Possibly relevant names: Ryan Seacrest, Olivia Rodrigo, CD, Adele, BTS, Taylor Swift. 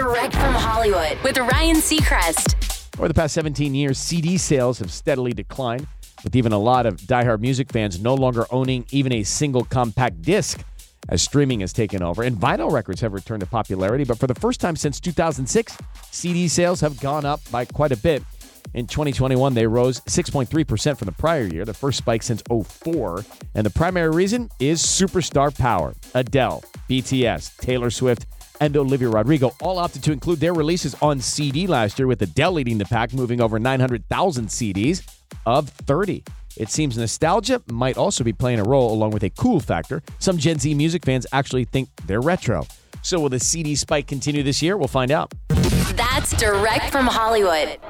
Direct from Hollywood with Ryan Seacrest. Over the past 17 years, CD sales have steadily declined, with even a lot of diehard music fans no longer owning even a single compact disc as streaming has taken over. And vinyl records have returned to popularity, but for the first time since 2006, CD sales have gone up by quite a bit. In 2021, they rose 6.3% from the prior year, the first spike since 2004. And the primary reason is superstar power. Adele, BTS, Taylor Swift, and Olivia Rodrigo all opted to include their releases on CD last year, with Adele leading the pack, moving over 900,000 CDs of 30. It seems nostalgia might also be playing a role, along with a cool factor. Some Gen Z music fans actually think they're retro. So will the CD spike continue this year? We'll find out. That's Direct from Hollywood.